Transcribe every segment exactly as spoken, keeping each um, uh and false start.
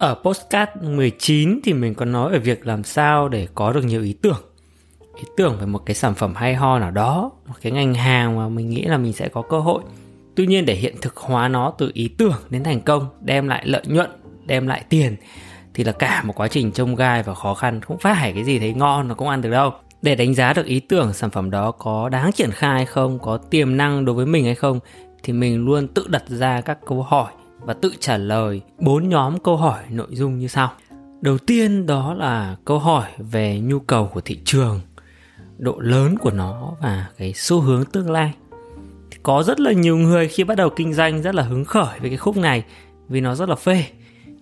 Ở podcast mười chín thì mình có nói về việc làm sao để có được nhiều ý tưởng. Ý tưởng về một cái sản phẩm hay ho nào đó, một cái ngành hàng mà mình nghĩ là mình sẽ có cơ hội. Tuy nhiên để hiện thực hóa nó từ ý tưởng đến thành công, đem lại lợi nhuận, đem lại tiền thì là cả một quá trình chông gai và khó khăn, không phải cái gì thấy ngon nó cũng ăn được đâu. Để đánh giá được ý tưởng sản phẩm đó có đáng triển khai hay không, có tiềm năng đối với mình hay không, thì mình luôn tự đặt ra các câu hỏi và tự trả lời bốn nhóm câu hỏi nội dung như sau. Đầu tiên đó là câu hỏi về nhu cầu của thị trường, độ lớn của nó và cái xu hướng tương lai. Có rất là nhiều người khi bắt đầu kinh doanh rất là hứng khởi với cái khúc này vì nó rất là phê,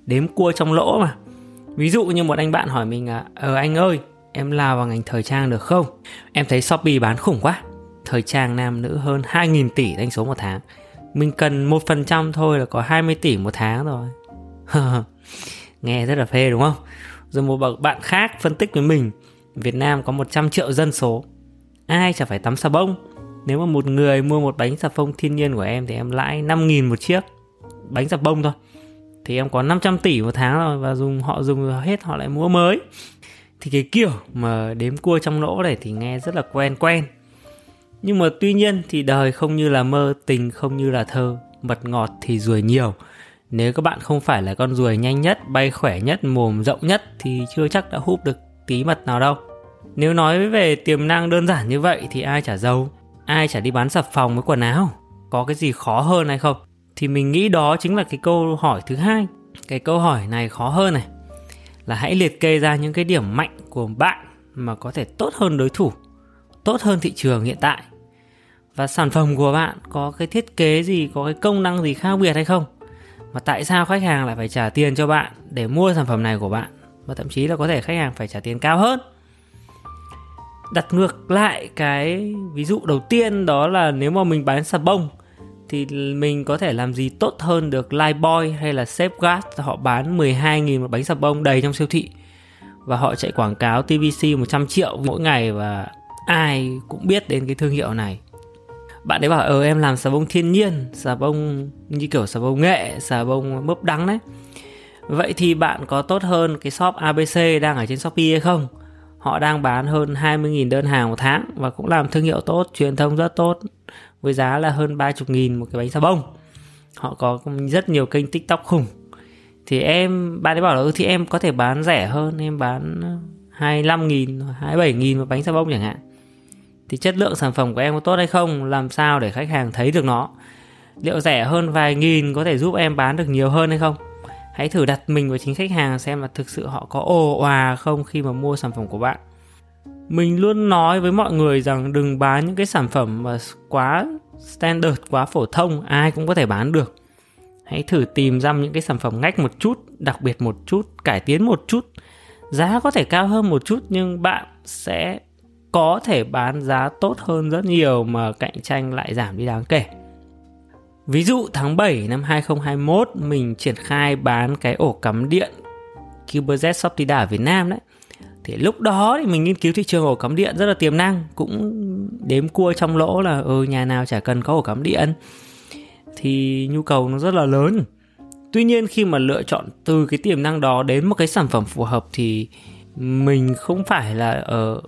đếm cua trong lỗ mà. Ví dụ như một anh bạn hỏi mình là Ờ anh ơi, em lao vào ngành thời trang được không? Em thấy Shopee bán khủng quá, thời trang nam nữ hơn hai nghìn tỷ doanh số một tháng. Mình cần một phần trăm thôi là có hai mươi tỷ một tháng rồi. Nghe rất là phê đúng không? Rồi một bạn khác phân tích với mình, Việt Nam có một trăm triệu dân số, ai chả phải tắm xà bông. Nếu mà một người mua một bánh xà bông thiên nhiên của em thì em lãi năm nghìn một chiếc bánh xà bông thôi, thì em có năm trăm tỷ một tháng rồi. Và dùng họ dùng hết họ lại mua mới. Thì cái kiểu mà đếm cua trong lỗ này thì nghe rất là quen quen. Nhưng mà tuy nhiên thì đời không như là mơ, tình không như là thơ, mật ngọt thì ruồi nhiều. Nếu các bạn không phải là con ruồi nhanh nhất, bay khỏe nhất, mồm rộng nhất thì chưa chắc đã húp được tí mật nào đâu. Nếu nói về tiềm năng đơn giản như vậy thì ai chả giàu, ai chả đi bán xà phòng với quần áo, có cái gì khó hơn hay không? Thì mình nghĩ đó chính là cái câu hỏi thứ hai. Cái câu hỏi này khó hơn này, là hãy liệt kê ra những cái điểm mạnh của bạn mà có thể tốt hơn đối thủ, tốt hơn thị trường hiện tại. Và sản phẩm của bạn có cái thiết kế gì, có cái công năng gì khác biệt hay không? Mà tại sao khách hàng lại phải trả tiền cho bạn để mua sản phẩm này của bạn? Và thậm chí là có thể khách hàng phải trả tiền cao hơn. Đặt ngược lại cái ví dụ đầu tiên, đó là nếu mà mình bán xà bông thì mình có thể làm gì tốt hơn được Lifebuoy hay là Safeguard. Họ bán mười hai nghìn một bánh xà bông đầy trong siêu thị, và họ chạy quảng cáo tê vê xê một trăm triệu mỗi ngày, và ai cũng biết đến cái thương hiệu này. Bạn ấy bảo ờ em làm xà bông thiên nhiên, xà bông như kiểu xà bông nghệ, xà bông mướp đắng đấy. Vậy thì bạn có tốt hơn cái shop a bê xê đang ở trên Shopee hay không? Họ đang bán hơn hai mươi nghìn đơn hàng một tháng và cũng làm thương hiệu tốt, truyền thông rất tốt, với giá là hơn ba mươi nghìn một cái bánh xà bông. Họ có rất nhiều kênh TikTok khủng. Thì em, bạn ấy bảo là thì em có thể bán rẻ hơn, em bán hai mươi lăm nghìn, hai mươi bảy nghìn một bánh xà bông chẳng hạn. Thì chất lượng sản phẩm của em có tốt hay không? Làm sao để khách hàng thấy được nó? Liệu rẻ hơn vài nghìn có thể giúp em bán được nhiều hơn hay không? Hãy thử đặt mình vào chính khách hàng xem là thực sự họ có ồ òa không khi mà mua sản phẩm của bạn. Mình luôn nói với mọi người rằng đừng bán những cái sản phẩm mà quá standard, quá phổ thông, ai cũng có thể bán được. Hãy thử tìm ra những cái sản phẩm ngách một chút, đặc biệt một chút, cải tiến một chút. Giá có thể cao hơn một chút nhưng bạn sẽ có thể bán giá tốt hơn rất nhiều mà cạnh tranh lại giảm đi đáng kể. Ví dụ tháng bảy năm hai không hai mốt mình triển khai bán cái ổ cắm điện CuberZ Soptida ở Việt Nam đấy. Thì lúc đó thì mình nghiên cứu thị trường ổ cắm điện rất là tiềm năng, cũng đếm cua trong lỗ là ừ, nhà nào chả cần có ổ cắm điện, thì nhu cầu nó rất là lớn. Tuy nhiên khi mà lựa chọn từ cái tiềm năng đó đến một cái sản phẩm phù hợp thì mình không phải là ở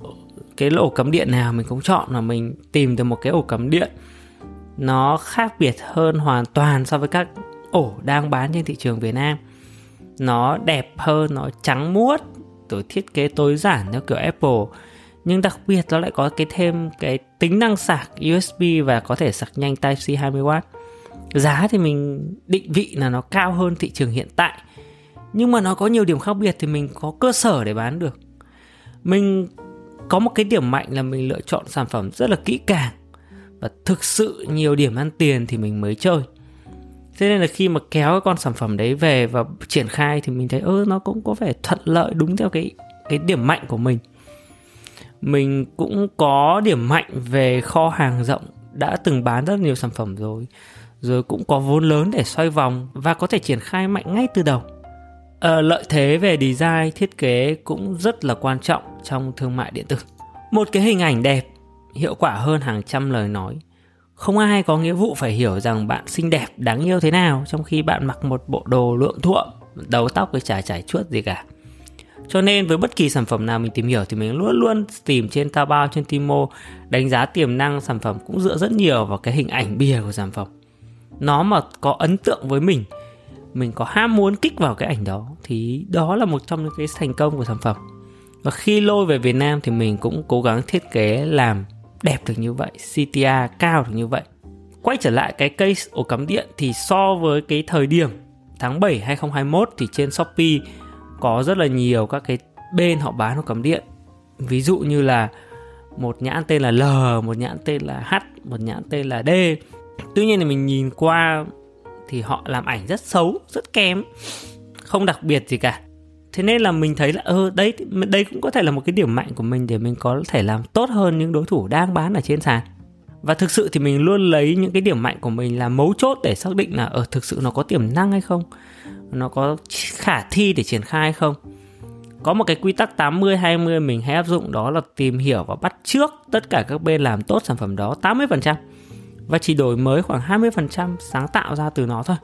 cái ổ cắm điện nào mình cũng chọn, là mình tìm được một cái ổ cắm điện nó khác biệt hơn hoàn toàn so với các ổ đang bán trên thị trường Việt Nam. Nó đẹp hơn, nó trắng muốt, rồi thiết kế tối giản theo kiểu Apple. Nhưng đặc biệt nó lại có cái thêm cái tính năng sạc u ét bê và có thể sạc nhanh Type C hai mươi oát. Giá thì mình định vị là nó cao hơn thị trường hiện tại, nhưng mà nó có nhiều điểm khác biệt thì mình có cơ sở để bán được. Mình có một cái điểm mạnh là mình lựa chọn sản phẩm rất là kỹ càng, và thực sự nhiều điểm ăn tiền thì mình mới chơi. Thế nên là khi mà kéo cái con sản phẩm đấy về và triển khai thì mình thấy ơ nó cũng có vẻ thuận lợi đúng theo cái, cái điểm mạnh của mình. Mình cũng có điểm mạnh về kho hàng rộng, đã từng bán rất nhiều sản phẩm rồi, rồi cũng có vốn lớn để xoay vòng và có thể triển khai mạnh ngay từ đầu. À, lợi thế về design, thiết kế cũng rất là quan trọng trong thương mại điện tử. Một cái hình ảnh đẹp hiệu quả hơn hàng trăm lời nói. Không ai có nghĩa vụ phải hiểu rằng bạn xinh đẹp, đáng yêu thế nào trong khi bạn mặc một bộ đồ lượm thuộm đầu tóc với chả chải chuốt gì cả. Cho nên với bất kỳ sản phẩm nào mình tìm hiểu thì mình luôn luôn tìm trên Taobao, trên Timo. Đánh giá tiềm năng sản phẩm cũng dựa rất nhiều vào cái hình ảnh bìa của sản phẩm. Nó mà có ấn tượng với mình, mình có ham muốn kích vào cái ảnh đó, thì đó là một trong những cái thành công của sản phẩm. Và khi lôi về Việt Nam thì mình cũng cố gắng thiết kế làm đẹp được như vậy, xê tê a cao được như vậy. Quay trở lại cái case ổ cắm điện thì so với cái thời điểm tháng bảy hai không hai mốt thì trên Shopee có rất là nhiều các cái bên họ bán ổ cắm điện. Ví dụ như là một nhãn tên là L, một nhãn tên là H, một nhãn tên là D. Tuy nhiên thì mình nhìn qua thì họ làm ảnh rất xấu, rất kém, không đặc biệt gì cả. Thế nên là mình thấy là ờ, đấy, đây cũng có thể là một cái điểm mạnh của mình để mình có thể làm tốt hơn những đối thủ đang bán ở trên sàn. Và thực sự thì mình luôn lấy những cái điểm mạnh của mình là mấu chốt để xác định là ờ, thực sự nó có tiềm năng hay không, nó có khả thi để triển khai hay không. Có một cái quy tắc tám mươi hai mươi mình hay áp dụng, đó là tìm hiểu và bắt chước tất cả các bên làm tốt sản phẩm đó tám mươi phần trăm và chỉ đổi mới khoảng hai mươi phần trăm sáng tạo ra từ nó thôi.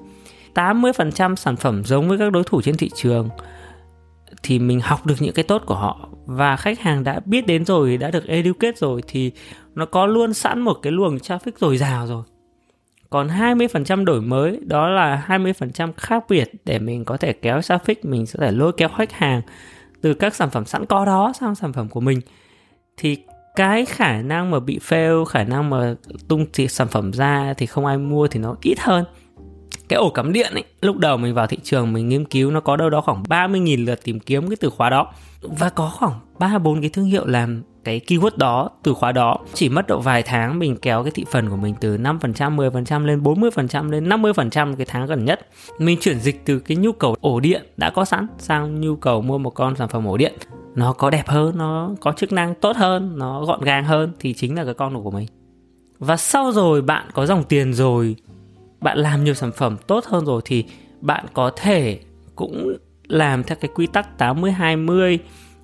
tám mươi phần trăm sản phẩm giống với các đối thủ trên thị trường thì mình học được những cái tốt của họ, và khách hàng đã biết đến rồi, đã được educate rồi thì nó có luôn sẵn một cái luồng traffic dồi dào rồi. Còn hai mươi phần trăm đổi mới, đó là hai mươi phần trăm khác biệt để mình có thể kéo traffic, mình sẽ phải lôi kéo khách hàng từ các sản phẩm sẵn có đó sang sản phẩm của mình. Thì cái khả năng mà bị fail, khả năng mà tung sản phẩm ra thì không ai mua thì nó ít hơn. Cái ổ cắm điện ấy, lúc đầu mình vào thị trường mình nghiên cứu nó có đâu đó khoảng ba mươi nghìn lượt tìm kiếm cái từ khóa đó, và có khoảng ba bốn cái thương hiệu làm cái keyword đó, từ khóa đó. Chỉ mất độ vài tháng mình kéo cái thị phần của mình từ năm phần trăm, mười phần trăm lên bốn mươi phần trăm, lên năm mươi phần trăm cái tháng gần nhất. Mình chuyển dịch từ cái nhu cầu ổ điện đã có sẵn sang nhu cầu mua một con sản phẩm ổ điện nó có đẹp hơn, nó có chức năng tốt hơn, nó gọn gàng hơn thì chính là cái con của mình. Và sau rồi bạn có dòng tiền rồi, bạn làm nhiều sản phẩm tốt hơn rồi thì bạn có thể cũng làm theo cái quy tắc tám mươi hai mươi,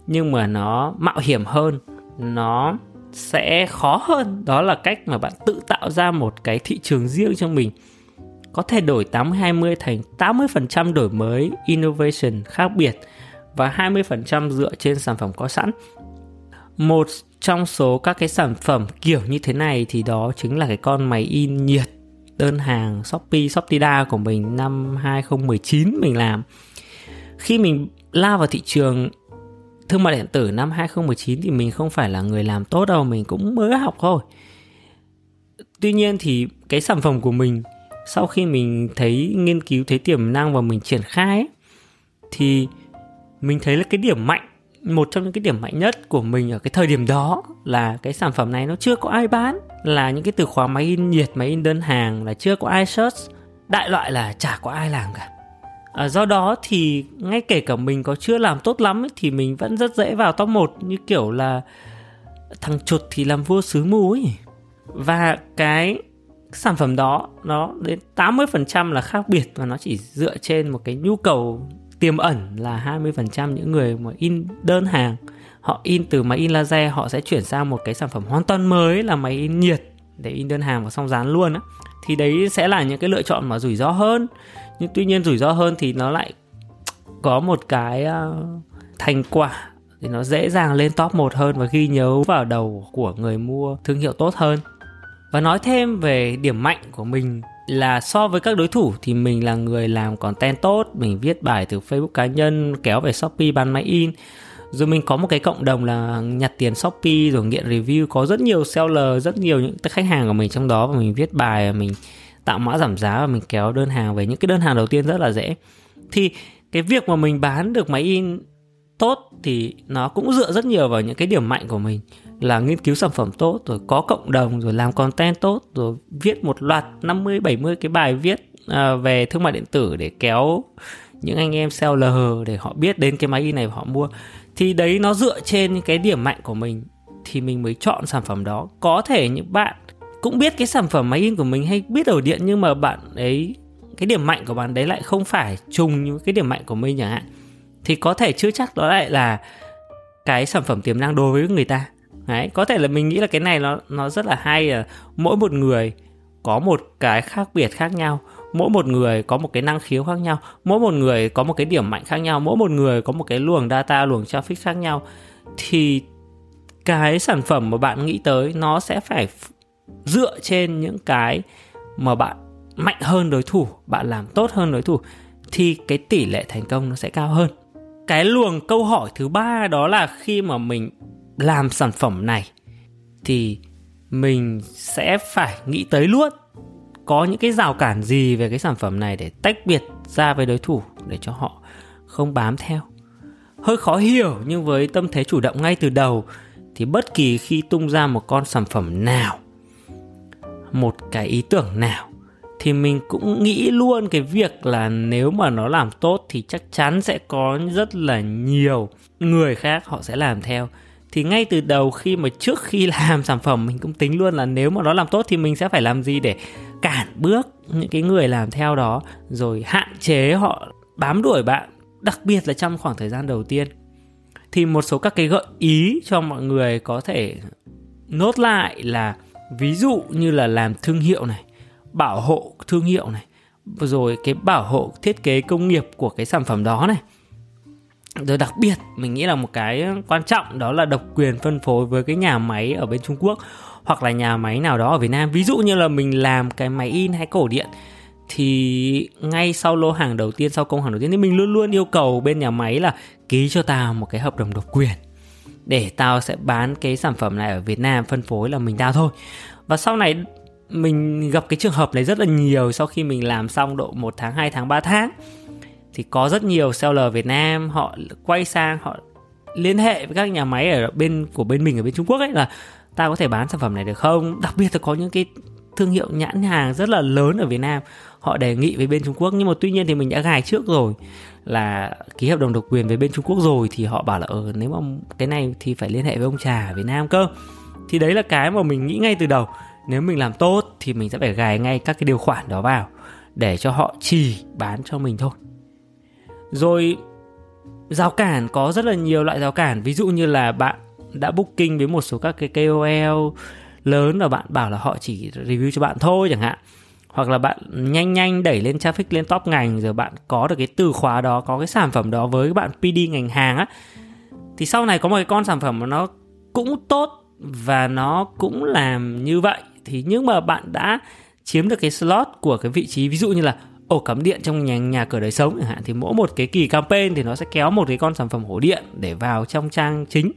nhưng mà nó mạo hiểm hơn, nó sẽ khó hơn. Đó là cách mà bạn tự tạo ra một cái thị trường riêng cho mình. Có thể đổi tám mươi hai mươi thành tám mươi phần trăm đổi mới, innovation, khác biệt, và hai mươi phần trăm dựa trên sản phẩm có sẵn. Một trong số các cái sản phẩm kiểu như thế này thì đó chính là cái con máy in nhiệt đơn hàng Shopee, Shoptida của mình năm hai không một chín mình làm. Khi mình lao vào thị trường thương mại điện tử năm hai không một chín thì mình không phải là người làm tốt đâu, mình cũng mới học thôi. Tuy nhiên thì cái sản phẩm của mình sau khi mình thấy nghiên cứu, thấy tiềm năng và mình triển khai ấy, thì mình thấy là cái điểm mạnh, một trong những cái điểm mạnh nhất của mình ở cái thời điểm đó là cái sản phẩm này nó chưa có ai bán, là những cái từ khóa máy in nhiệt, máy in đơn hàng là chưa có ai search, đại loại là chả có ai làm cả. À, do đó thì ngay kể cả mình có chưa làm tốt lắm ấy, thì mình vẫn rất dễ vào top một, như kiểu là thằng chuột thì làm vua xứ mù ấy. Và cái sản phẩm đó nó đến tám mươi phần trăm là khác biệt, và nó chỉ dựa trên một cái nhu cầu tiềm ẩn là hai mươi phần trăm những người mà in đơn hàng. Họ in từ máy in laser, họ sẽ chuyển sang một cái sản phẩm hoàn toàn mới là máy in nhiệt để in đơn hàng và xong dán luôn á. Thì đấy sẽ là những cái lựa chọn mà rủi ro hơn. Nhưng tuy nhiên rủi ro hơn thì nó lại có một cái uh, thành quả thì nó dễ dàng lên top một hơn và ghi nhớ vào đầu của người mua thương hiệu tốt hơn. Và nói thêm về điểm mạnh của mình là so với các đối thủ thì mình là người làm content tốt, mình viết bài từ Facebook cá nhân kéo về Shopee bán máy in. Rồi mình có một cái cộng đồng là nhặt tiền Shopee rồi nghiện review, có rất nhiều seller, rất nhiều những khách hàng của mình trong đó, và mình viết bài, mình tạo mã giảm giá và mình kéo đơn hàng về những cái đơn hàng đầu tiên rất là dễ. Thì cái việc mà mình bán được máy in tốt thì nó cũng dựa rất nhiều vào những cái điểm mạnh của mình là nghiên cứu sản phẩm tốt, rồi có cộng đồng, rồi làm content tốt, rồi viết một loạt năm mươi bảy mươi cái bài viết về thương mại điện tử để kéo những anh em seller để họ biết đến cái máy in này và họ mua. Thì đấy, nó dựa trên cái điểm mạnh của mình thì mình mới chọn sản phẩm đó. Có thể những bạn cũng biết cái sản phẩm máy in của mình hay biết ổ điện, nhưng mà bạn ấy, cái điểm mạnh của bạn đấy lại không phải trùng như cái điểm mạnh của mình chẳng hạn, thì có thể chưa chắc đó lại là cái sản phẩm tiềm năng đối với người ta. Đấy, có thể là mình nghĩ là cái này nó, nó rất là hay, là mỗi một người có một cái khác biệt khác nhau. mỗi một người có một cái năng khiếu khác nhau, mỗi một người có một cái điểm mạnh khác nhau, mỗi một người có một cái luồng data, luồng traffic khác nhau, thì cái sản phẩm mà bạn nghĩ tới nó sẽ phải dựa trên những cái mà bạn mạnh hơn đối thủ, bạn làm tốt hơn đối thủ, thì cái tỷ lệ thành công nó sẽ cao hơn. Cái luồng câu hỏi thứ ba đó là khi mà mình làm sản phẩm này thì mình sẽ phải nghĩ tới luôn có những cái rào cản gì về cái sản phẩm này để tách biệt ra với đối thủ, để cho họ không bám theo. Hơi khó hiểu, nhưng với tâm thế chủ động ngay từ đầu thì bất kỳ khi tung ra một con sản phẩm nào, một cái ý tưởng nào, thì mình cũng nghĩ luôn cái việc là nếu mà nó làm tốt thì chắc chắn sẽ có rất là nhiều người khác họ sẽ làm theo. Thì ngay từ đầu khi mà trước khi làm sản phẩm mình cũng tính luôn là nếu mà nó làm tốt thì mình sẽ phải làm gì để cản bước những cái người làm theo đó, rồi hạn chế họ bám đuổi bạn, đặc biệt là trong khoảng thời gian đầu tiên. Thì một số các cái gợi ý cho mọi người có thể nốt lại là ví dụ như là làm thương hiệu này, bảo hộ thương hiệu này, rồi cái bảo hộ thiết kế công nghiệp của cái sản phẩm đó này. Rồi đặc biệt mình nghĩ là một cái quan trọng đó là độc quyền phân phối với cái nhà máy ở bên Trung Quốc hoặc là nhà máy nào đó ở Việt Nam. Ví dụ như là mình làm cái máy in hay cổ điện, thì ngay sau lô hàng đầu tiên, sau công hàng đầu tiên, thì mình luôn luôn yêu cầu bên nhà máy là ký cho tao một cái hợp đồng độc quyền để tao sẽ bán cái sản phẩm này ở Việt Nam, phân phối là mình tao thôi. Và sau này mình gặp cái trường hợp này rất là nhiều. Sau khi mình làm xong độ một tháng, hai tháng, ba tháng thì có rất nhiều seller Việt Nam họ quay sang, họ liên hệ với các nhà máy ở bên của bên mình ở bên Trung Quốc ấy là tao có thể bán sản phẩm này được không? Đặc biệt là có những cái thương hiệu nhãn hàng rất là lớn ở Việt Nam họ đề nghị với bên Trung Quốc, nhưng mà tuy nhiên thì mình đã gài trước rồi là ký hợp đồng độc quyền với bên Trung Quốc rồi, thì họ bảo là ừ, nếu mà cái này thì phải liên hệ với ông trà ở Việt Nam cơ. Thì đấy là cái mà mình nghĩ ngay từ đầu, nếu mình làm tốt thì mình sẽ phải gài ngay các cái điều khoản đó vào để cho họ chỉ bán cho mình thôi. Rồi rào cản có rất là nhiều loại rào cản. Ví dụ như là bạn đã booking với một số các cái K O L lớn và bạn bảo là họ chỉ review cho bạn thôi chẳng hạn. Hoặc là bạn nhanh nhanh đẩy lên traffic lên top ngành, rồi bạn có được cái từ khóa đó, có cái sản phẩm đó với bạn P D ngành hàng á, thì sau này có một cái con sản phẩm mà nó cũng tốt và nó cũng làm như vậy, thì nhưng mà bạn đã chiếm được cái slot của cái vị trí ví dụ như là ổ cắm điện trong nhà, nhà cửa đời sống chẳng hạn, thì mỗi một cái kỳ campaign thì nó sẽ kéo một cái con sản phẩm ổ điện để vào trong trang chính.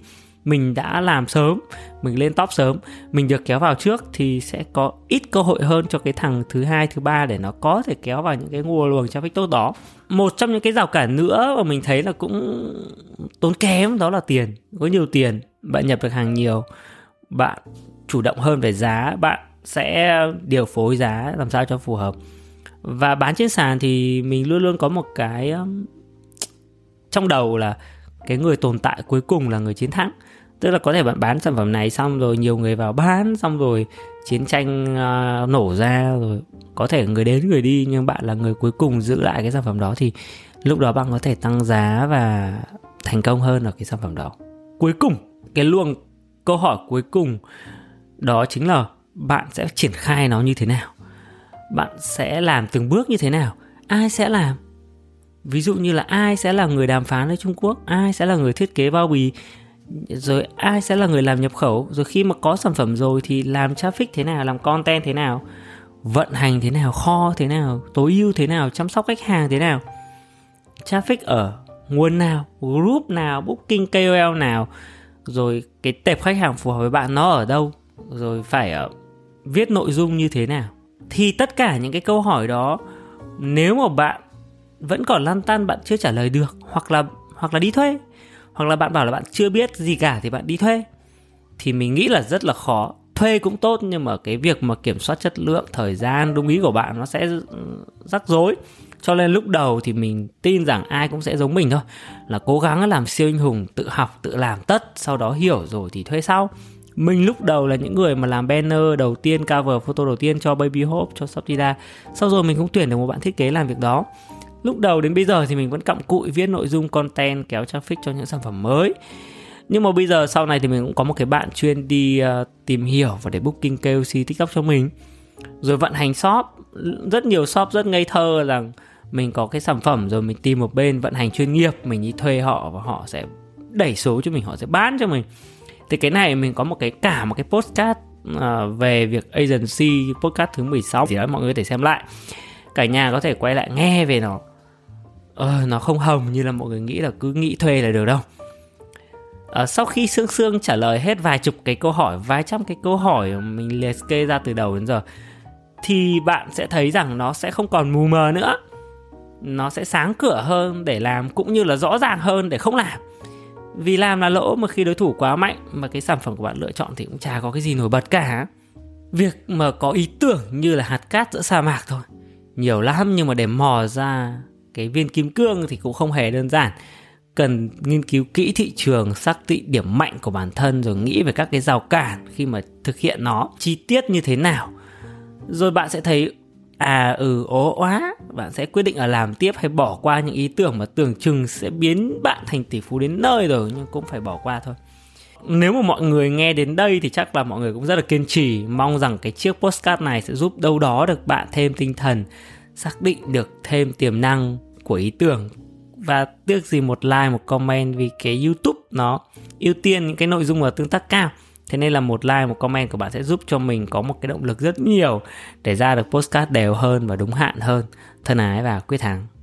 Mình đã làm sớm, mình lên top sớm, mình được kéo vào trước thì sẽ có ít cơ hội hơn cho cái thằng thứ hai, thứ ba để nó có thể kéo vào những cái nguồn luồng traffic tốt đó. Một trong những cái rào cản nữa mà mình thấy là cũng tốn kém đó là tiền. Có nhiều tiền, bạn nhập được hàng nhiều, bạn chủ động hơn về giá, bạn sẽ điều phối giá làm sao cho phù hợp. Và bán trên sàn thì mình luôn luôn có một cái trong đầu là cái người tồn tại cuối cùng là người chiến thắng. Tức là có thể bạn bán sản phẩm này xong rồi nhiều người vào bán, xong rồi chiến tranh uh, nổ ra, rồi có thể người đến người đi, nhưng bạn là người cuối cùng giữ lại cái sản phẩm đó, thì lúc đó bạn có thể tăng giá và thành công hơn ở cái sản phẩm đó. Cuối cùng, cái luồng câu hỏi cuối cùng đó chính là bạn sẽ triển khai nó như thế nào, bạn sẽ làm từng bước như thế nào, ai sẽ làm. Ví dụ như là ai sẽ là người đàm phán ở Trung Quốc, ai sẽ là người thiết kế bao bì, rồi ai sẽ là người làm nhập khẩu, rồi khi mà có sản phẩm rồi thì làm traffic thế nào, làm content thế nào, vận hành thế nào, kho thế nào, tối ưu thế nào, chăm sóc khách hàng thế nào, traffic ở nguồn nào, group nào, booking K O L nào, rồi cái tệp khách hàng phù hợp với bạn nó ở đâu, rồi phải ở, viết nội dung như thế nào. Thì tất cả những cái câu hỏi đó nếu mà bạn vẫn còn lăn tăn, bạn chưa trả lời được, hoặc là hoặc là đi thuê, hoặc là bạn bảo là bạn chưa biết gì cả thì bạn đi thuê, thì mình nghĩ là rất là khó. Thuê cũng tốt nhưng mà cái việc mà kiểm soát chất lượng, thời gian đúng ý của bạn nó sẽ rắc rối. Cho nên lúc đầu thì mình tin rằng ai cũng sẽ giống mình thôi, là cố gắng làm siêu anh hùng, tự học, tự làm tất, sau đó hiểu rồi thì thuê sau. Mình lúc đầu là những người mà làm banner đầu tiên, cover photo đầu tiên cho Baby Hope, cho Shopee. Sau rồi mình cũng tuyển được một bạn thiết kế làm việc đó. Lúc đầu đến bây giờ thì mình vẫn cặm cụi viết nội dung content, kéo traffic cho những sản phẩm mới. Nhưng mà bây giờ sau này thì mình cũng có một cái bạn chuyên đi uh, tìm hiểu và để booking K O C TikTok cho mình. Rồi vận hành shop, rất nhiều shop rất ngây thơ rằng mình có cái sản phẩm rồi mình tìm một bên vận hành chuyên nghiệp, mình đi thuê họ và họ sẽ đẩy số cho mình, họ sẽ bán cho mình. Thì cái này mình có một cái cả một cái podcast về việc agency, podcast thứ mười sáu thì đó, mọi người có thể xem lại. Cả nhà có thể quay lại nghe về nó. Ờ, nó không hồng như là mọi người nghĩ là cứ nghĩ thuê là được đâu. À, sau khi Sương Sương trả lời hết vài chục cái câu hỏi, vài trăm cái câu hỏi mình liệt kê ra từ đầu đến giờ, thì bạn sẽ thấy rằng nó sẽ không còn mù mờ nữa. Nó sẽ sáng cửa hơn để làm, cũng như là rõ ràng hơn để không làm. Vì làm là lỗ mà khi đối thủ quá mạnh, mà cái sản phẩm của bạn lựa chọn thì cũng chả có cái gì nổi bật cả. Việc mà có ý tưởng như là hạt cát giữa sa mạc thôi, nhiều lắm, nhưng mà để mò ra cái viên kim cương thì cũng không hề đơn giản. Cần nghiên cứu kỹ thị trường, xác định điểm mạnh của bản thân, rồi nghĩ về các cái rào cản khi mà thực hiện nó chi tiết như thế nào. Rồi bạn sẽ thấy à ừ ố quá, bạn sẽ quyết định là làm tiếp hay bỏ qua những ý tưởng mà tưởng chừng sẽ biến bạn thành tỷ phú đến nơi rồi, nhưng cũng phải bỏ qua thôi. Nếu mà mọi người nghe đến đây thì chắc là mọi người cũng rất là kiên trì. Mong rằng cái chiếc podcast này sẽ giúp đâu đó được bạn thêm tinh thần, xác định được thêm tiềm năng của ý tưởng. Và tiếc gì một like, một comment, vì cái YouTube nó ưu tiên những cái nội dung mà tương tác cao. Thế nên là một like, một comment của bạn sẽ giúp cho mình có một cái động lực rất nhiều để ra được podcast đều hơn và đúng hạn hơn. Thân ái và Quyết Thắng.